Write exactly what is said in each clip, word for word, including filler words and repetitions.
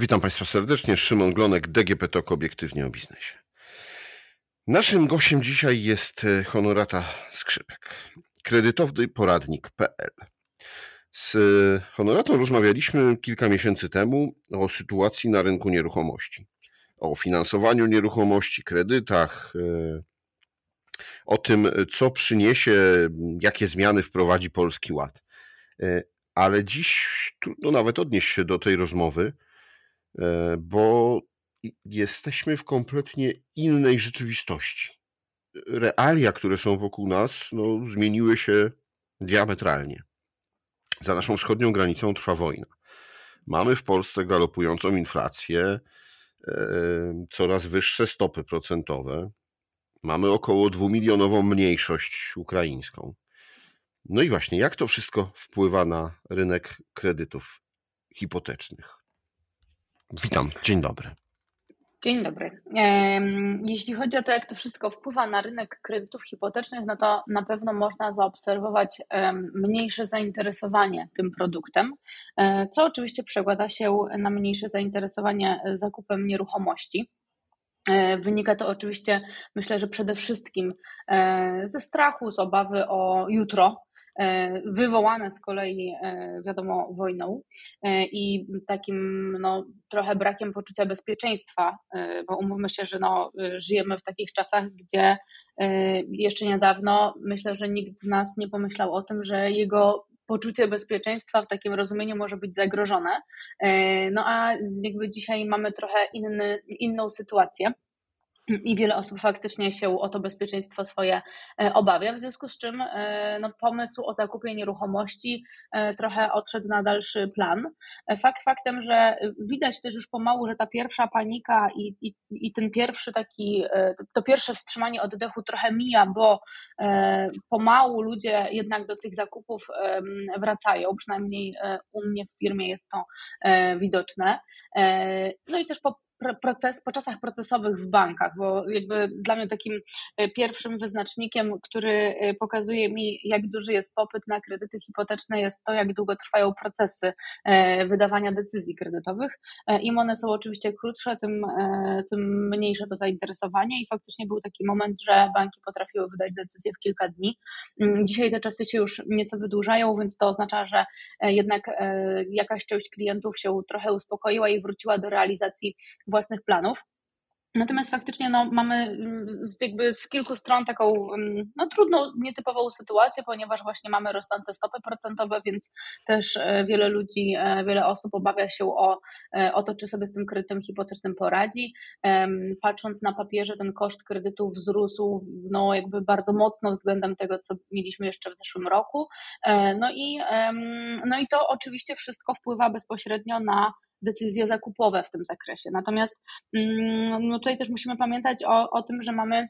Witam Państwa serdecznie, Szymon Glonek, D G P T O K, obiektywnie o biznesie. Naszym gościem dzisiaj jest Honorata Skrzypek, kredytowy poradnik kropka p l. Z Honoratą rozmawialiśmy kilka miesięcy temu o sytuacji na rynku nieruchomości, o finansowaniu nieruchomości, kredytach, o tym, co przyniesie, jakie zmiany wprowadzi Polski Ład. Ale dziś trudno nawet odnieść się do tej rozmowy, bo jesteśmy w kompletnie innej rzeczywistości. Realia, które są wokół nas, no, zmieniły się diametralnie. Za naszą wschodnią granicą trwa wojna. Mamy w Polsce galopującą inflację, coraz wyższe stopy procentowe. Mamy około dwumilionową mniejszość ukraińską. No i właśnie, jak to wszystko wpływa na rynek kredytów hipotecznych? Witam, dzień dobry. Dzień dobry. Jeśli chodzi o to, jak to wszystko wpływa na rynek kredytów hipotecznych, no to na pewno można zaobserwować mniejsze zainteresowanie tym produktem, co oczywiście przekłada się na mniejsze zainteresowanie zakupem nieruchomości. Wynika to oczywiście, myślę, że przede wszystkim ze strachu, z obawy o jutro, wywołane z kolei, wiadomo, wojną i takim no, trochę brakiem poczucia bezpieczeństwa, bo umówmy się, że no, żyjemy w takich czasach, gdzie jeszcze niedawno myślę, że nikt z nas nie pomyślał o tym, że jego poczucie bezpieczeństwa w takim rozumieniu może być zagrożone, no a jakby dzisiaj mamy trochę inny, inną sytuację. I wiele osób faktycznie się o to bezpieczeństwo swoje obawia, w związku z czym no, pomysł o zakupie nieruchomości trochę odszedł na dalszy plan. Fakt faktem, że widać też już pomału, że ta pierwsza panika i, i, i ten pierwszy taki, to pierwsze wstrzymanie oddechu trochę mija, bo pomału ludzie jednak do tych zakupów wracają, przynajmniej u mnie w firmie jest to widoczne. No i też po Proces, po czasach procesowych w bankach, bo jakby dla mnie takim pierwszym wyznacznikiem, który pokazuje mi, jak duży jest popyt na kredyty hipoteczne, jest to, jak długo trwają procesy wydawania decyzji kredytowych. Im one są oczywiście krótsze, tym, tym mniejsze to zainteresowanie i faktycznie był taki moment, że banki potrafiły wydać decyzję w kilka dni. Dzisiaj te czasy się już nieco wydłużają, więc to oznacza, że jednak jakaś część klientów się trochę uspokoiła i wróciła do realizacji własnych planów. Natomiast faktycznie no, mamy z, jakby z kilku stron taką no, trudną, nietypową sytuację, ponieważ właśnie mamy rosnące stopy procentowe, więc też wiele ludzi, wiele osób obawia się o, o to, czy sobie z tym kredytem hipotecznym poradzi. Patrząc na papierze, ten koszt kredytu wzrósł no, jakby bardzo mocno względem tego, co mieliśmy jeszcze w zeszłym roku. No i, no i to oczywiście wszystko wpływa bezpośrednio na decyzje zakupowe w tym zakresie. Natomiast no tutaj też musimy pamiętać o, o tym, że mamy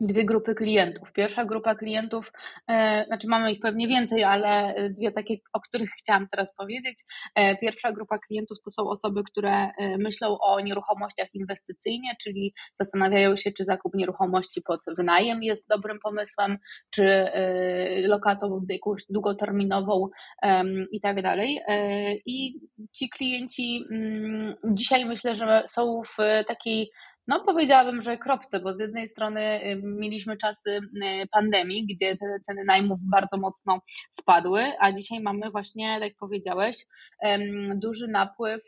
dwie grupy klientów. Pierwsza grupa klientów, e, znaczy mamy ich pewnie więcej, ale dwie takie, o których chciałam teraz powiedzieć. E, pierwsza grupa klientów to są osoby, które myślą o nieruchomościach inwestycyjnie, czyli zastanawiają się, czy zakup nieruchomości pod wynajem jest dobrym pomysłem, czy e, lokatą jakąś długoterminową e, i tak dalej. E, I ci klienci m, dzisiaj myślę, że są w takiej No powiedziałabym, że kropce, bo z jednej strony mieliśmy czasy pandemii, gdzie te ceny najmów bardzo mocno spadły, a dzisiaj mamy właśnie, tak jak powiedziałeś, duży napływ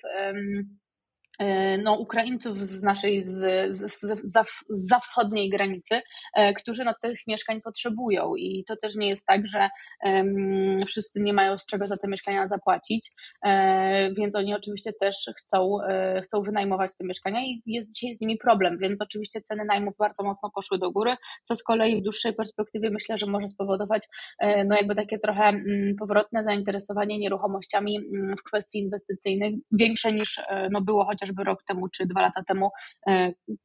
no, Ukraińców z naszej, z, z, z, za wschodniej granicy, którzy no, tych mieszkań potrzebują i to też nie jest tak, że um, wszyscy nie mają z czego za te mieszkania zapłacić, e, więc oni oczywiście też chcą, e, chcą wynajmować te mieszkania i jest dzisiaj z nimi problem, więc oczywiście ceny najmów bardzo mocno poszły do góry, co z kolei w dłuższej perspektywie myślę, że może spowodować e, no, jakby takie trochę m, powrotne zainteresowanie nieruchomościami m, w kwestii inwestycyjnych, większe niż e, no, było chociaż chociażby rok temu czy dwa lata temu,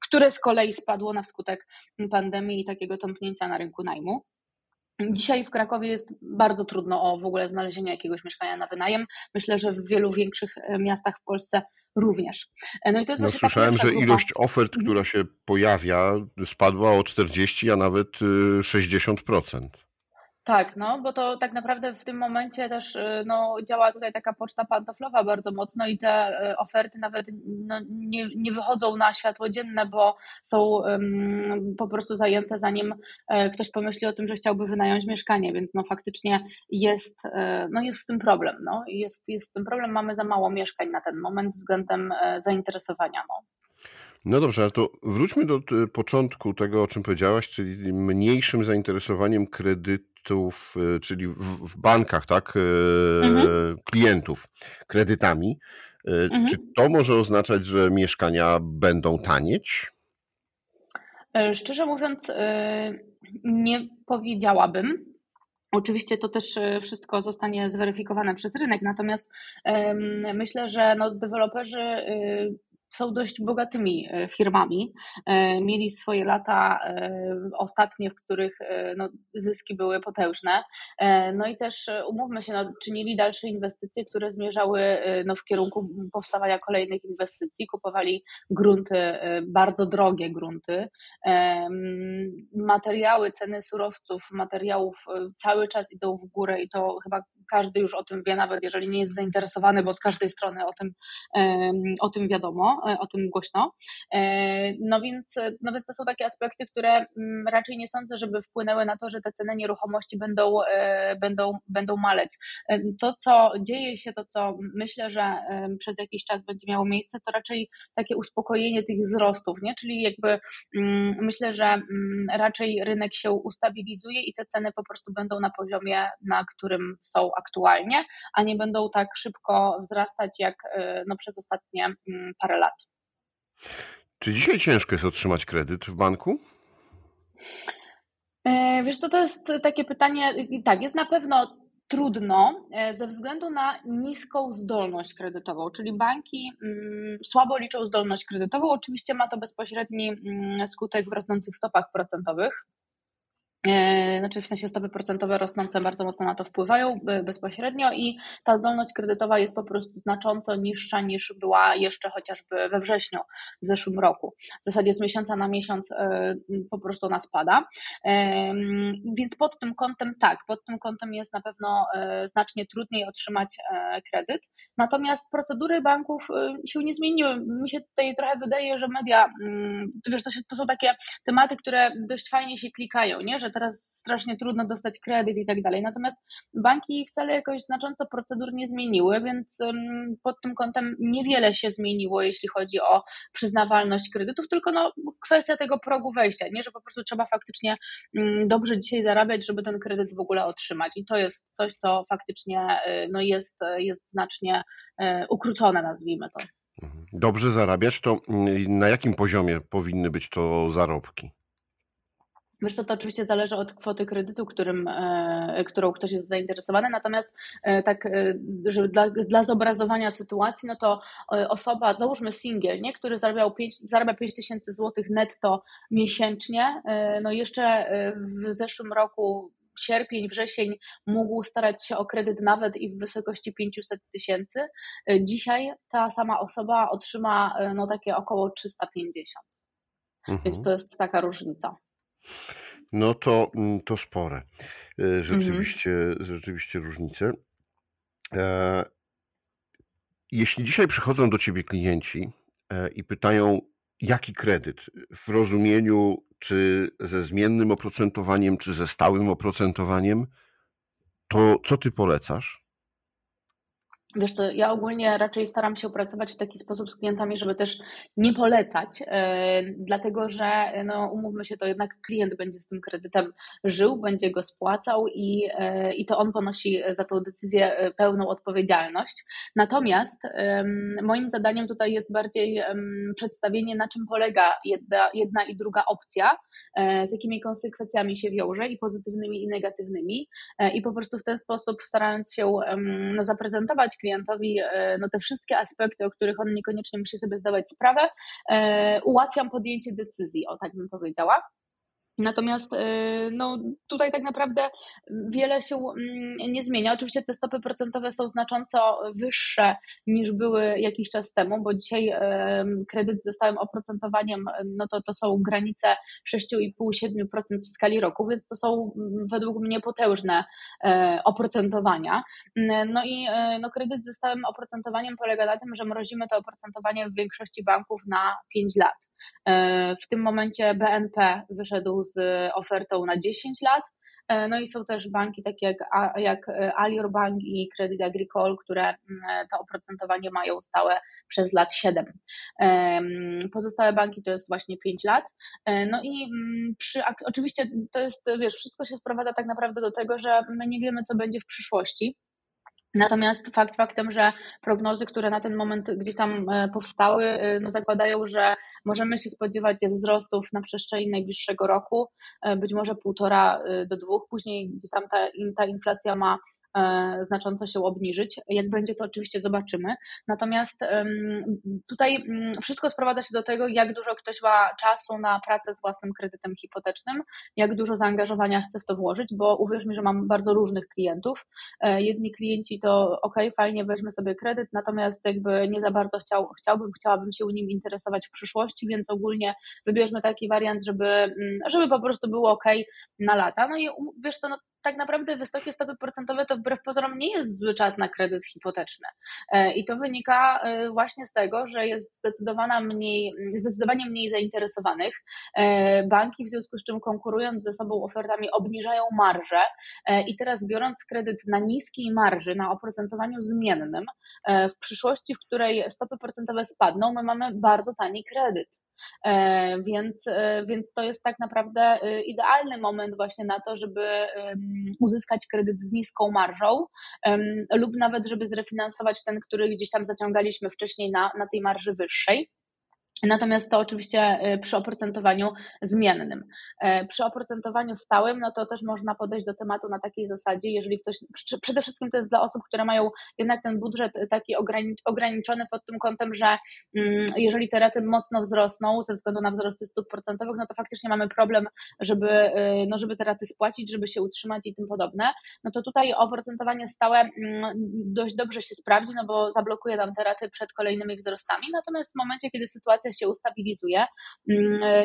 które z kolei spadło na skutek pandemii i takiego tąpnięcia na rynku najmu. Dzisiaj w Krakowie jest bardzo trudno o w ogóle znalezienie jakiegoś mieszkania na wynajem. Myślę, że w wielu większych miastach w Polsce również. No i to jest no, właśnie słyszałem, że grupa. Ilość ofert, mhm. która się pojawia, spadła o czterdzieści, a nawet sześćdziesiąt procent. Tak, no bo to tak naprawdę w tym momencie też no, działa tutaj taka poczta pantoflowa bardzo mocno i te oferty nawet no, nie, nie wychodzą na światło dzienne, bo są um, po prostu zajęte, zanim ktoś pomyśli o tym, że chciałby wynająć mieszkanie, więc no faktycznie jest, no, jest z tym problem, no, jest, jest z tym problem, mamy za mało mieszkań na ten moment względem zainteresowania. No. No dobrze, ale to wróćmy do początku tego, o czym powiedziałaś, czyli mniejszym zainteresowaniem kredytów, czyli w bankach, tak, mhm. klientów kredytami. Mhm. Czy to może oznaczać, że mieszkania będą tanieć? Szczerze mówiąc, nie powiedziałabym. Oczywiście to też wszystko zostanie zweryfikowane przez rynek, natomiast myślę, że no, deweloperzy są dość bogatymi firmami. Mieli swoje lata ostatnie, w których no, zyski były potężne. No i też umówmy się, no, czynili dalsze inwestycje, które zmierzały no, w kierunku powstawania kolejnych inwestycji. Kupowali grunty, bardzo drogie grunty. Materiały, ceny surowców, materiałów cały czas idą w górę i to chyba każdy już o tym wie, nawet jeżeli nie jest zainteresowany, bo z każdej strony o tym, o tym wiadomo. O tym głośno. No więc, no więc to są takie aspekty, które raczej nie sądzę, żeby wpłynęły na to, że te ceny nieruchomości będą, będą, będą maleć. To, co dzieje się, to co myślę, że przez jakiś czas będzie miało miejsce, to raczej takie uspokojenie tych wzrostów, nie? Czyli jakby myślę, że raczej rynek się ustabilizuje i te ceny po prostu będą na poziomie, na którym są aktualnie, a nie będą tak szybko wzrastać jak no, przez ostatnie parę lat. Czy dzisiaj ciężko jest otrzymać kredyt w banku? Wiesz co, to jest takie pytanie, tak, jest na pewno trudno ze względu na niską zdolność kredytową, czyli banki słabo liczą zdolność kredytową, oczywiście ma to bezpośredni skutek w rosnących stopach procentowych. Znaczy w sensie stopy procentowe rosnące bardzo mocno na to wpływają bezpośrednio i ta zdolność kredytowa jest po prostu znacząco niższa niż była jeszcze chociażby we wrześniu w zeszłym roku. W zasadzie z miesiąca na miesiąc po prostu ona spada, więc pod tym kątem tak, pod tym kątem jest na pewno znacznie trudniej otrzymać kredyt, natomiast procedury banków się nie zmieniły. Mi się tutaj trochę wydaje, że media, wiesz, to, się, to są takie tematy, które dość fajnie się klikają, nie? Że teraz strasznie trudno dostać kredyt i tak dalej. Natomiast banki wcale jakoś znacząco procedur nie zmieniły, więc pod tym kątem niewiele się zmieniło, jeśli chodzi o przyznawalność kredytów, tylko no, kwestia tego progu wejścia, nie, że po prostu trzeba faktycznie dobrze dzisiaj zarabiać, żeby ten kredyt w ogóle otrzymać i to jest coś, co faktycznie no, jest, jest znacznie ukrócone, nazwijmy to. Dobrze zarabiać, to na jakim poziomie powinny być to zarobki? Wiesz co, to oczywiście zależy od kwoty kredytu, którym, którą ktoś jest zainteresowany, natomiast tak, że dla, dla zobrazowania sytuacji, no to osoba, załóżmy singiel, nie, który zarabiał pięć, zarabia pięć tysięcy złotych netto miesięcznie, no jeszcze w zeszłym roku sierpień, wrzesień mógł starać się o kredyt nawet i w wysokości pięćset tysięcy, dzisiaj ta sama osoba otrzyma no takie około trzysta pięćdziesiąt, mhm. Więc to jest taka różnica. No to, to spore. Rzeczywiście, mhm. rzeczywiście różnice. Jeśli dzisiaj przychodzą do Ciebie klienci i pytają, jaki kredyt w rozumieniu, czy ze zmiennym oprocentowaniem, czy ze stałym oprocentowaniem, to co Ty polecasz? Wiesz co, ja ogólnie raczej staram się pracować w taki sposób z klientami, żeby też nie polecać, yy, dlatego że no, umówmy się, to jednak klient będzie z tym kredytem żył, będzie go spłacał i, yy, i to on ponosi za tą decyzję pełną odpowiedzialność. Natomiast yy, moim zadaniem tutaj jest bardziej yy, przedstawienie, na czym polega jedna, jedna i druga opcja, yy, z jakimi konsekwencjami się wiąże i pozytywnymi i negatywnymi yy, i po prostu w ten sposób starając się yy, no, zaprezentować klientowi no te wszystkie aspekty, o których on niekoniecznie musi sobie zdawać sprawę, ułatwiam podjęcie decyzji, o tak bym powiedziała. Natomiast no, tutaj tak naprawdę wiele się nie zmienia. Oczywiście te stopy procentowe są znacząco wyższe niż były jakiś czas temu, bo dzisiaj kredyt ze stałym oprocentowaniem no to, to są granice sześć i pół do siedmiu procent w skali roku, więc to są według mnie potężne oprocentowania. No i no, kredyt ze stałym oprocentowaniem polega na tym, że mrozimy to oprocentowanie w większości banków na pięć lat. W tym momencie B N P wyszedł z ofertą na dziesięć lat, no i są też banki takie jak, jak Alior Bank i Credit Agricole, które to oprocentowanie mają stałe przez lat siedem. Pozostałe banki to jest właśnie pięć lat. No i przy, oczywiście to jest, wiesz, wszystko się sprowadza tak naprawdę do tego, że my nie wiemy, co będzie w przyszłości. Natomiast fakt faktem, że prognozy, które na ten moment gdzieś tam powstały, no zakładają, że możemy się spodziewać wzrostów na przestrzeni najbliższego roku, być może półtora do dwóch, później gdzieś tam ta, ta inflacja ma znacząco się obniżyć. Jak będzie, to oczywiście zobaczymy. Natomiast tutaj wszystko sprowadza się do tego, jak dużo ktoś ma czasu na pracę z własnym kredytem hipotecznym, jak dużo zaangażowania chce w to włożyć, bo uwierz mi, że mam bardzo różnych klientów. Jedni klienci to ok, fajnie, weźmy sobie kredyt, natomiast jakby nie za bardzo chciał, chciałbym, chciałabym się nim interesować w przyszłości, więc ogólnie wybierzmy taki wariant, żeby, żeby po prostu było ok na lata. No i wiesz co, no tak naprawdę wysokie stopy procentowe to wbrew pozorom nie jest zły czas na kredyt hipoteczny i to wynika właśnie z tego, że jest zdecydowana mniej, zdecydowanie mniej zainteresowanych. Banki w związku z czym konkurując ze sobą ofertami obniżają marże i teraz biorąc kredyt na niskiej marży, na oprocentowaniu zmiennym, w przyszłości, w której stopy procentowe spadną, my mamy bardzo tani kredyt. Więc, więc to jest tak naprawdę idealny moment właśnie na to, żeby uzyskać kredyt z niską marżą lub nawet żeby zrefinansować ten, który gdzieś tam zaciągaliśmy wcześniej na, na tej marży wyższej. Natomiast to oczywiście przy oprocentowaniu zmiennym. Przy oprocentowaniu stałym, no to też można podejść do tematu na takiej zasadzie, jeżeli ktoś, przede wszystkim to jest dla osób, które mają jednak ten budżet taki ograniczony pod tym kątem, że jeżeli te raty mocno wzrosną ze względu na wzrosty stóp procentowych, no to faktycznie mamy problem, żeby, no żeby te raty spłacić, żeby się utrzymać i tym podobne. No to tutaj oprocentowanie stałe dość dobrze się sprawdzi, no bo zablokuje nam te raty przed kolejnymi wzrostami. Natomiast w momencie, kiedy sytuacja się ustabilizuje,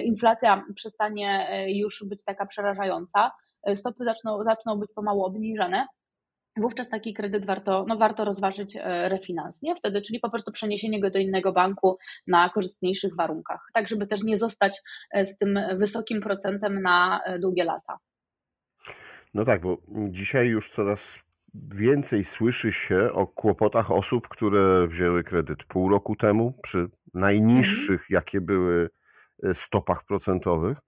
inflacja przestanie już być taka przerażająca, stopy zaczną, zaczną być pomału obniżane, wówczas taki kredyt warto, no warto rozważyć refinans, nie? Wtedy, czyli po prostu przeniesienie go do innego banku na korzystniejszych warunkach, tak żeby też nie zostać z tym wysokim procentem na długie lata. No tak, bo dzisiaj już coraz więcej słyszy się o kłopotach osób, które wzięły kredyt pół roku temu przy najniższych, jakie były, stopach procentowych,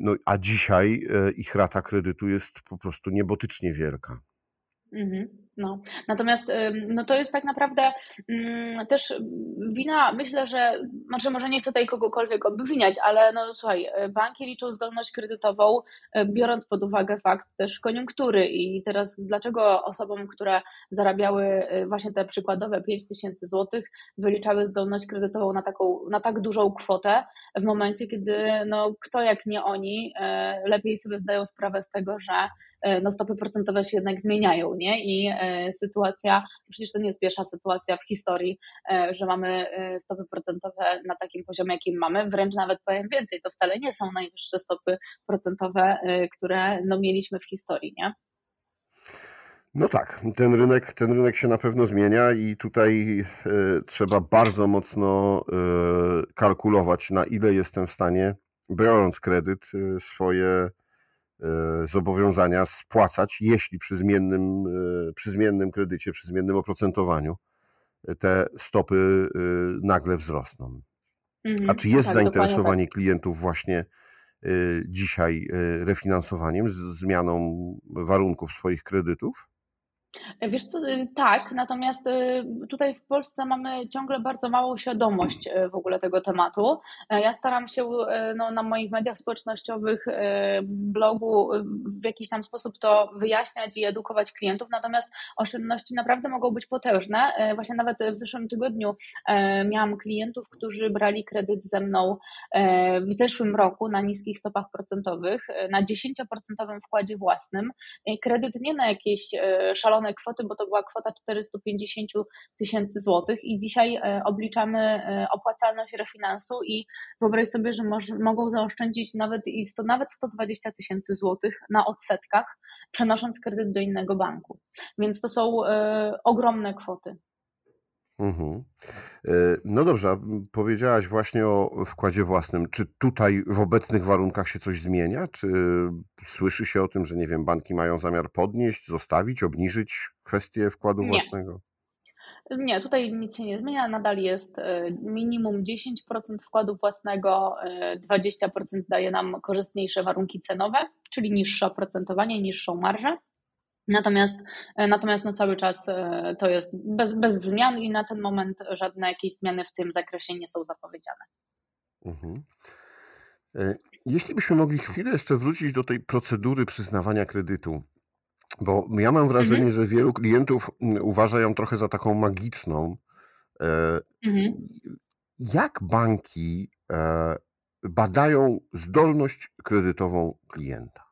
no, a dzisiaj ich rata kredytu jest po prostu niebotycznie wielka. No. Natomiast no to jest tak naprawdę mm, też wina, myślę, że znaczy może nie chcę tutaj kogokolwiek obwiniać, ale no słuchaj, banki liczą zdolność kredytową, biorąc pod uwagę fakt też koniunktury i teraz dlaczego osobom, które zarabiały właśnie te przykładowe pięć tysięcy złotych, wyliczały zdolność kredytową na taką, na tak dużą kwotę w momencie, kiedy no kto jak nie oni lepiej sobie zdają sprawę z tego, że no stopy procentowe się jednak zmieniają, nie? I sytuacja, przecież to nie jest pierwsza sytuacja w historii, że mamy stopy procentowe na takim poziomie, jakim mamy, wręcz nawet powiem więcej, to wcale nie są najwyższe stopy procentowe, które no, mieliśmy w historii, nie? No tak, ten rynek, ten rynek się na pewno zmienia i tutaj trzeba bardzo mocno kalkulować, na ile jestem w stanie, biorąc kredyt, swoje zobowiązania spłacać, jeśli przy zmiennym, przy zmiennym kredycie, przy zmiennym oprocentowaniu te stopy nagle wzrosną. Mhm, a czy jest tak, zainteresowanie klientów właśnie dzisiaj refinansowaniem, zmianą warunków swoich kredytów? Wiesz co, tak, natomiast tutaj w Polsce mamy ciągle bardzo małą świadomość w ogóle tego tematu. Ja staram się no, na moich mediach społecznościowych, blogu w jakiś tam sposób to wyjaśniać i edukować klientów, natomiast oszczędności naprawdę mogą być potężne. Właśnie nawet w zeszłym tygodniu miałam klientów, którzy brali kredyt ze mną w zeszłym roku na niskich stopach procentowych, na dziesięcioprocentowym wkładzie własnym. Kredyt nie na jakieś szalone kwoty, bo to była kwota czterysta pięćdziesiąt tysięcy złotych i dzisiaj obliczamy opłacalność refinansu i wyobraź sobie, że moż, mogą zaoszczędzić nawet, i sto, nawet sto dwadzieścia tysięcy złotych na odsetkach, przenosząc kredyt do innego banku. Więc to są e, ogromne kwoty. Mhm. No dobrze, powiedziałaś właśnie o wkładzie własnym. Czy tutaj w obecnych warunkach się coś zmienia? Czy słyszy się o tym, że nie wiem, banki mają zamiar podnieść, zostawić, obniżyć kwestię wkładu nie. własnego? Nie, tutaj nic się nie zmienia, nadal jest minimum dziesięć procent wkładu własnego, dwadzieścia procent daje nam korzystniejsze warunki cenowe, czyli niższe oprocentowanie, niższą marżę. Natomiast, natomiast no cały czas to jest bez, bez zmian i na ten moment żadne jakieś zmiany w tym zakresie nie są zapowiedziane. Mhm. Jeśli byśmy mogli chwilę jeszcze wrócić do tej procedury przyznawania kredytu, bo ja mam wrażenie, mhm. że wielu klientów uważa ją trochę za taką magiczną. Mhm. Jak banki badają zdolność kredytową klienta?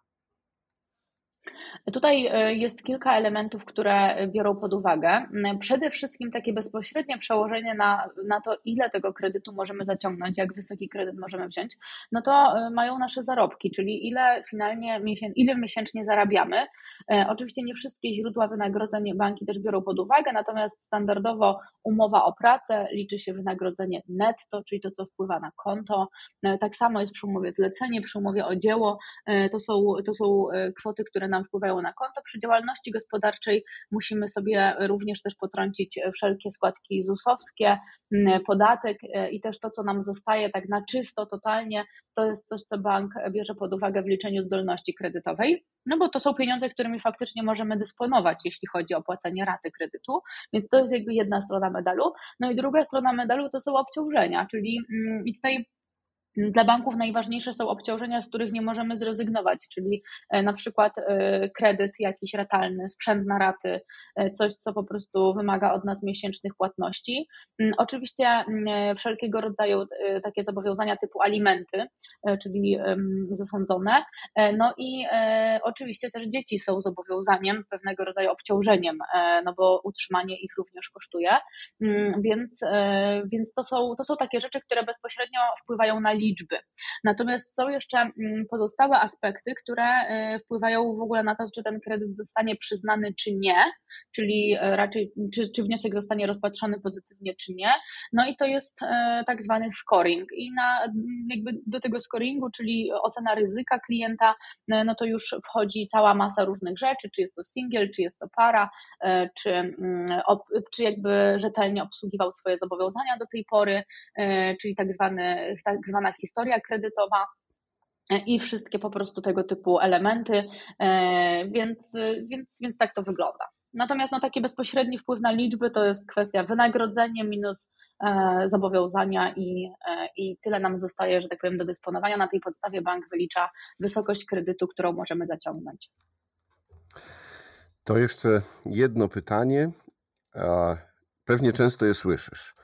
Tutaj jest kilka elementów, które biorą pod uwagę. Przede wszystkim takie bezpośrednie przełożenie na, na to, ile tego kredytu możemy zaciągnąć, jak wysoki kredyt możemy wziąć, no to mają nasze zarobki, czyli ile finalnie ile miesięcznie zarabiamy. Oczywiście nie wszystkie źródła wynagrodzeń banki też biorą pod uwagę, natomiast standardowo umowa o pracę, liczy się wynagrodzenie netto, czyli to, co wpływa na konto. Tak samo jest przy umowie zlecenie, przy umowie o dzieło. To są, to są kwoty, które nam wpływają na konto. Przy działalności gospodarczej musimy sobie również też potrącić wszelkie składki zusowskie, podatek i też to, co nam zostaje tak na czysto, totalnie, to jest coś, co bank bierze pod uwagę w liczeniu zdolności kredytowej, no bo to są pieniądze, którymi faktycznie możemy dysponować, jeśli chodzi o płacenie raty kredytu, więc to jest jakby jedna strona medalu. No i druga strona medalu to są obciążenia, czyli i tutaj dla banków najważniejsze są obciążenia, z których nie możemy zrezygnować, czyli na przykład kredyt jakiś ratalny, sprzęt na raty, coś, co po prostu wymaga od nas miesięcznych płatności. Oczywiście wszelkiego rodzaju takie zobowiązania typu alimenty, czyli zasądzone. No i oczywiście też dzieci są zobowiązaniem, pewnego rodzaju obciążeniem, no bo utrzymanie ich również kosztuje, więc, więc to są, to są takie rzeczy, które bezpośrednio wpływają na liczby. Natomiast są jeszcze pozostałe aspekty, które wpływają w ogóle na to, czy ten kredyt zostanie przyznany, czy nie, czyli raczej czy, czy wniosek zostanie rozpatrzony pozytywnie, czy nie. No i to jest tak zwany scoring i na, jakby do tego scoringu, czyli ocena ryzyka klienta, no to już wchodzi cała masa różnych rzeczy, czy jest to single, czy jest to para, czy, czy jakby rzetelnie obsługiwał swoje zobowiązania do tej pory, czyli tak zwany, tak zwana historia kredytowa i wszystkie po prostu tego typu elementy, więc, więc, więc tak to wygląda. Natomiast no, taki bezpośredni wpływ na liczby to jest kwestia wynagrodzenia minus e, zobowiązania i, e, i tyle nam zostaje, że tak powiem, do dysponowania. Na tej podstawie bank wylicza wysokość kredytu, którą możemy zaciągnąć. To jeszcze jedno pytanie. Pewnie często je słyszysz.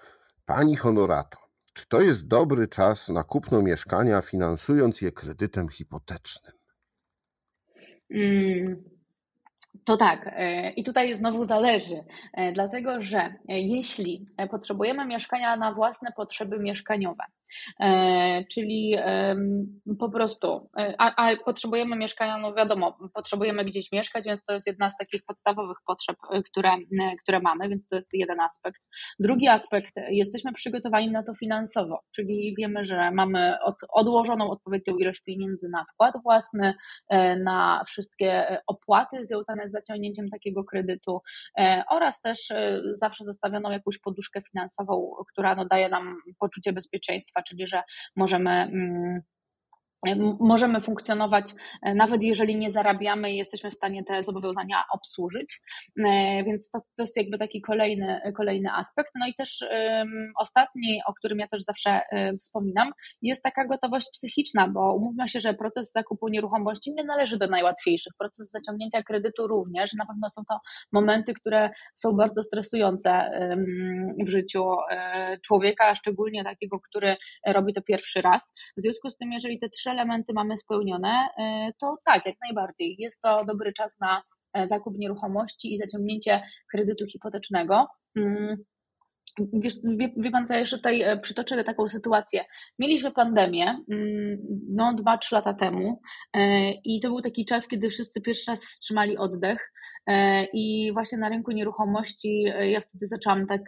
Pani Honorato, czy to jest dobry czas na kupno mieszkania, finansując je kredytem hipotecznym? Mm, to tak. I tutaj znowu zależy. Dlatego, że jeśli potrzebujemy mieszkania na własne potrzeby mieszkaniowe, czyli po prostu, a, a potrzebujemy mieszkania, no wiadomo, potrzebujemy gdzieś mieszkać, więc to jest jedna z takich podstawowych potrzeb, które, które mamy, więc to jest jeden aspekt. Drugi aspekt, jesteśmy przygotowani na to finansowo, czyli wiemy, że mamy od, odłożoną odpowiednią ilość pieniędzy na wkład własny, na wszystkie opłaty związane z zaciągnięciem takiego kredytu oraz też zawsze zostawioną jakąś poduszkę finansową, która no, daje nam poczucie bezpieczeństwa, czyli że możemy możemy funkcjonować, nawet jeżeli nie zarabiamy i jesteśmy w stanie te zobowiązania obsłużyć, więc to, to jest jakby taki kolejny, kolejny aspekt. No i też um, ostatni, o którym ja też zawsze um, wspominam, jest taka gotowość psychiczna, bo umówmy się, że proces zakupu nieruchomości nie należy do najłatwiejszych, proces zaciągnięcia kredytu również, na pewno są to momenty, które są bardzo stresujące um, w życiu um, człowieka, szczególnie takiego, który robi to pierwszy raz. W związku z tym, jeżeli te trzy elementy mamy spełnione, to tak, jak najbardziej. Jest to dobry czas na zakup nieruchomości i zaciągnięcie kredytu hipotecznego. Wiesz, wie, wie Pan co, ja jeszcze tutaj przytoczę taką sytuację. Mieliśmy pandemię no dwa trzy lata temu i to był taki czas, kiedy wszyscy pierwszy raz wstrzymali oddech i właśnie na rynku nieruchomości ja wtedy zaczęłam tak,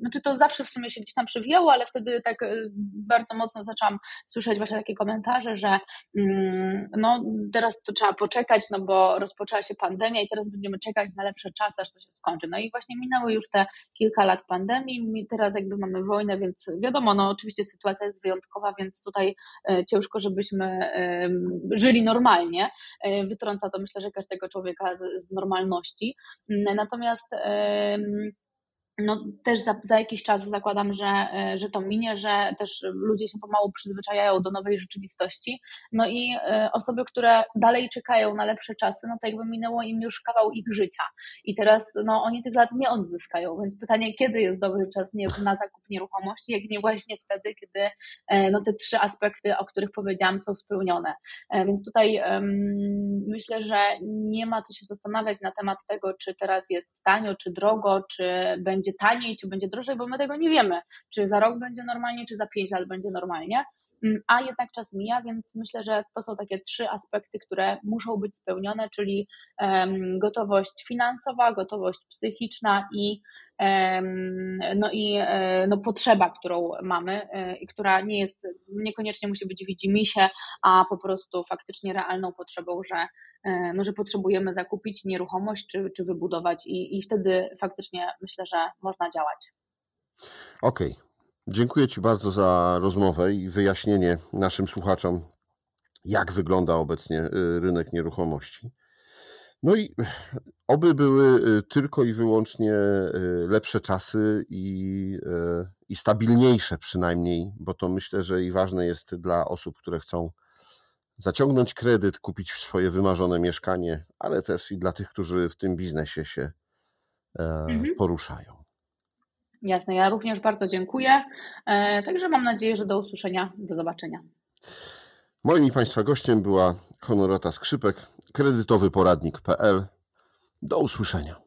znaczy to zawsze w sumie się gdzieś tam przewijało, ale wtedy tak bardzo mocno zaczęłam słyszeć właśnie takie komentarze, że no teraz to trzeba poczekać, no bo rozpoczęła się pandemia i teraz będziemy czekać na lepsze czasy, aż to się skończy. No i właśnie minęło już te kilka lat pandemii, i teraz jakby mamy wojnę, więc wiadomo, no oczywiście sytuacja jest wyjątkowa, więc tutaj ciężko, żebyśmy żyli normalnie. Wytrąca to myślę, że każdego człowieka z normalności. Natomiast no też za, za jakiś czas zakładam, że, że to minie, że też ludzie się pomału przyzwyczajają do nowej rzeczywistości, no i osoby, które dalej czekają na lepsze czasy, no to jakby minęło im już kawał ich życia i teraz no oni tych lat nie odzyskają, więc pytanie, kiedy jest dobry czas na zakup nieruchomości, jak nie właśnie wtedy, kiedy no te trzy aspekty, o których powiedziałam, są spełnione, więc tutaj um, myślę, że nie ma co się zastanawiać na temat tego, czy teraz jest tanio, czy drogo, czy będzie Będzie taniej, czy będzie drożej, bo my tego nie wiemy, czy za rok będzie normalnie, czy za pięć lat będzie normalnie, a jednak czas mija, więc myślę, że to są takie trzy aspekty, które muszą być spełnione, czyli um, gotowość finansowa, gotowość psychiczna i, um, no i no, potrzeba, którą mamy i która nie jest, niekoniecznie musi być widzimisię, a po prostu faktycznie realną potrzebą, że, no, że potrzebujemy zakupić nieruchomość czy, czy wybudować i, i wtedy faktycznie myślę, że można działać. Okej. Okay. Dziękuję Ci bardzo za rozmowę i wyjaśnienie naszym słuchaczom, jak wygląda obecnie rynek nieruchomości. No i oby były tylko i wyłącznie lepsze czasy i, i stabilniejsze przynajmniej, bo to myślę, że i ważne jest dla osób, które chcą zaciągnąć kredyt, kupić swoje wymarzone mieszkanie, ale też i dla tych, którzy w tym biznesie się mhm. poruszają. Jasne, ja również bardzo dziękuję, także mam nadzieję, że do usłyszenia, do zobaczenia. Moim i Państwa gościem była Honorata Skrzypek, kredytowy poradnik kropka pe el. Do usłyszenia.